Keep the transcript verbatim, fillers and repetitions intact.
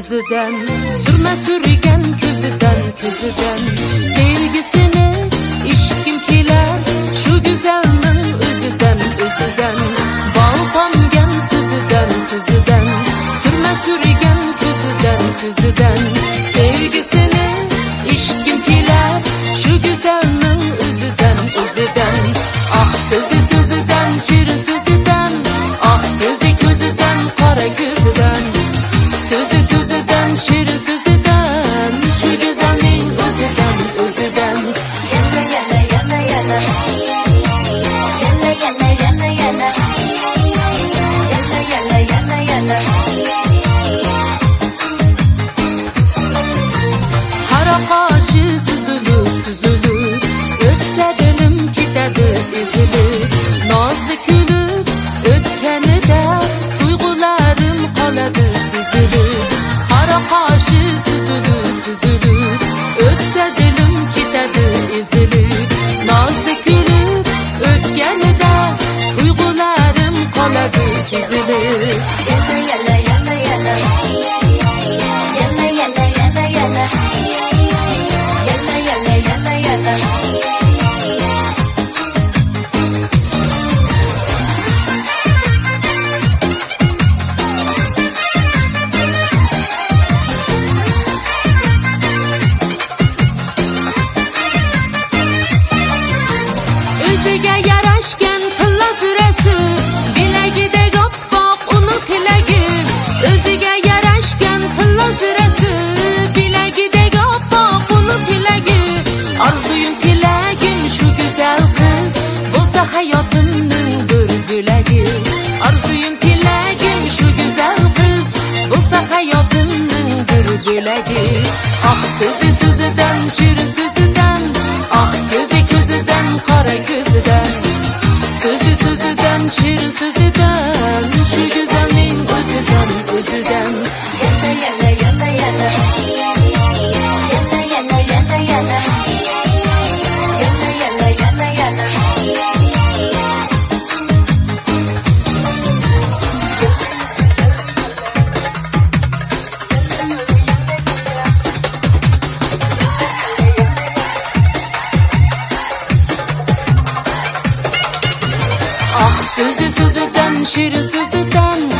sözüden, sürme sürgen közüden közüden. Sevgisini işkim kiler, şu güzelden özüden özüden. Balpamgen sözüden sözüden, sürme sürgen közüden közüden. Sevgisini işkim kiler, şu güzelden özüden özüden. Ah sözü sözüden, şirin sözüden, ah gözü közüden, kara gözüden. Sözü sözüden, şirin sözüden, şu güzelliğin özüden, özüden. Yana yana yana yana, yana yana yana yana, yana yana yana yana. Kara kaşı süzülür, süzülür, öpse dilim kitedi ezilir. Nazlı külüp öpkeni de, duygularım kaladı. Kara kaşı süzülür süzülür, ötse dilim gidedir ezilir. Nazlı gülüp ötgeni de, duygularım kaladı süzülür. Yana yana yana yana, yana yana yana yana, yana yana yana yana. Özüge yaraşken kılla süresi, bilegi de kapbap onun tilegi. Özüge yaraşken kılla süresi, bilegi de kapbap onun tilegi. Arzuyum tilegim şu güzel kız, bulsa hayatımın bürgülegi. Arzuyum tilegim şu güzel kız, bulsa hayatımın bürgülegi. Ah sözü sözüden, şirin sözüden, ah gözü közüden, kara gözüden. Sözü sözüden, şirin sözüden, şu güzelliğin özüden, özüden. Yana yana yana yana, yana yana yana yana, yana yana yana yana. Sözü sözüden, şirin sözüden,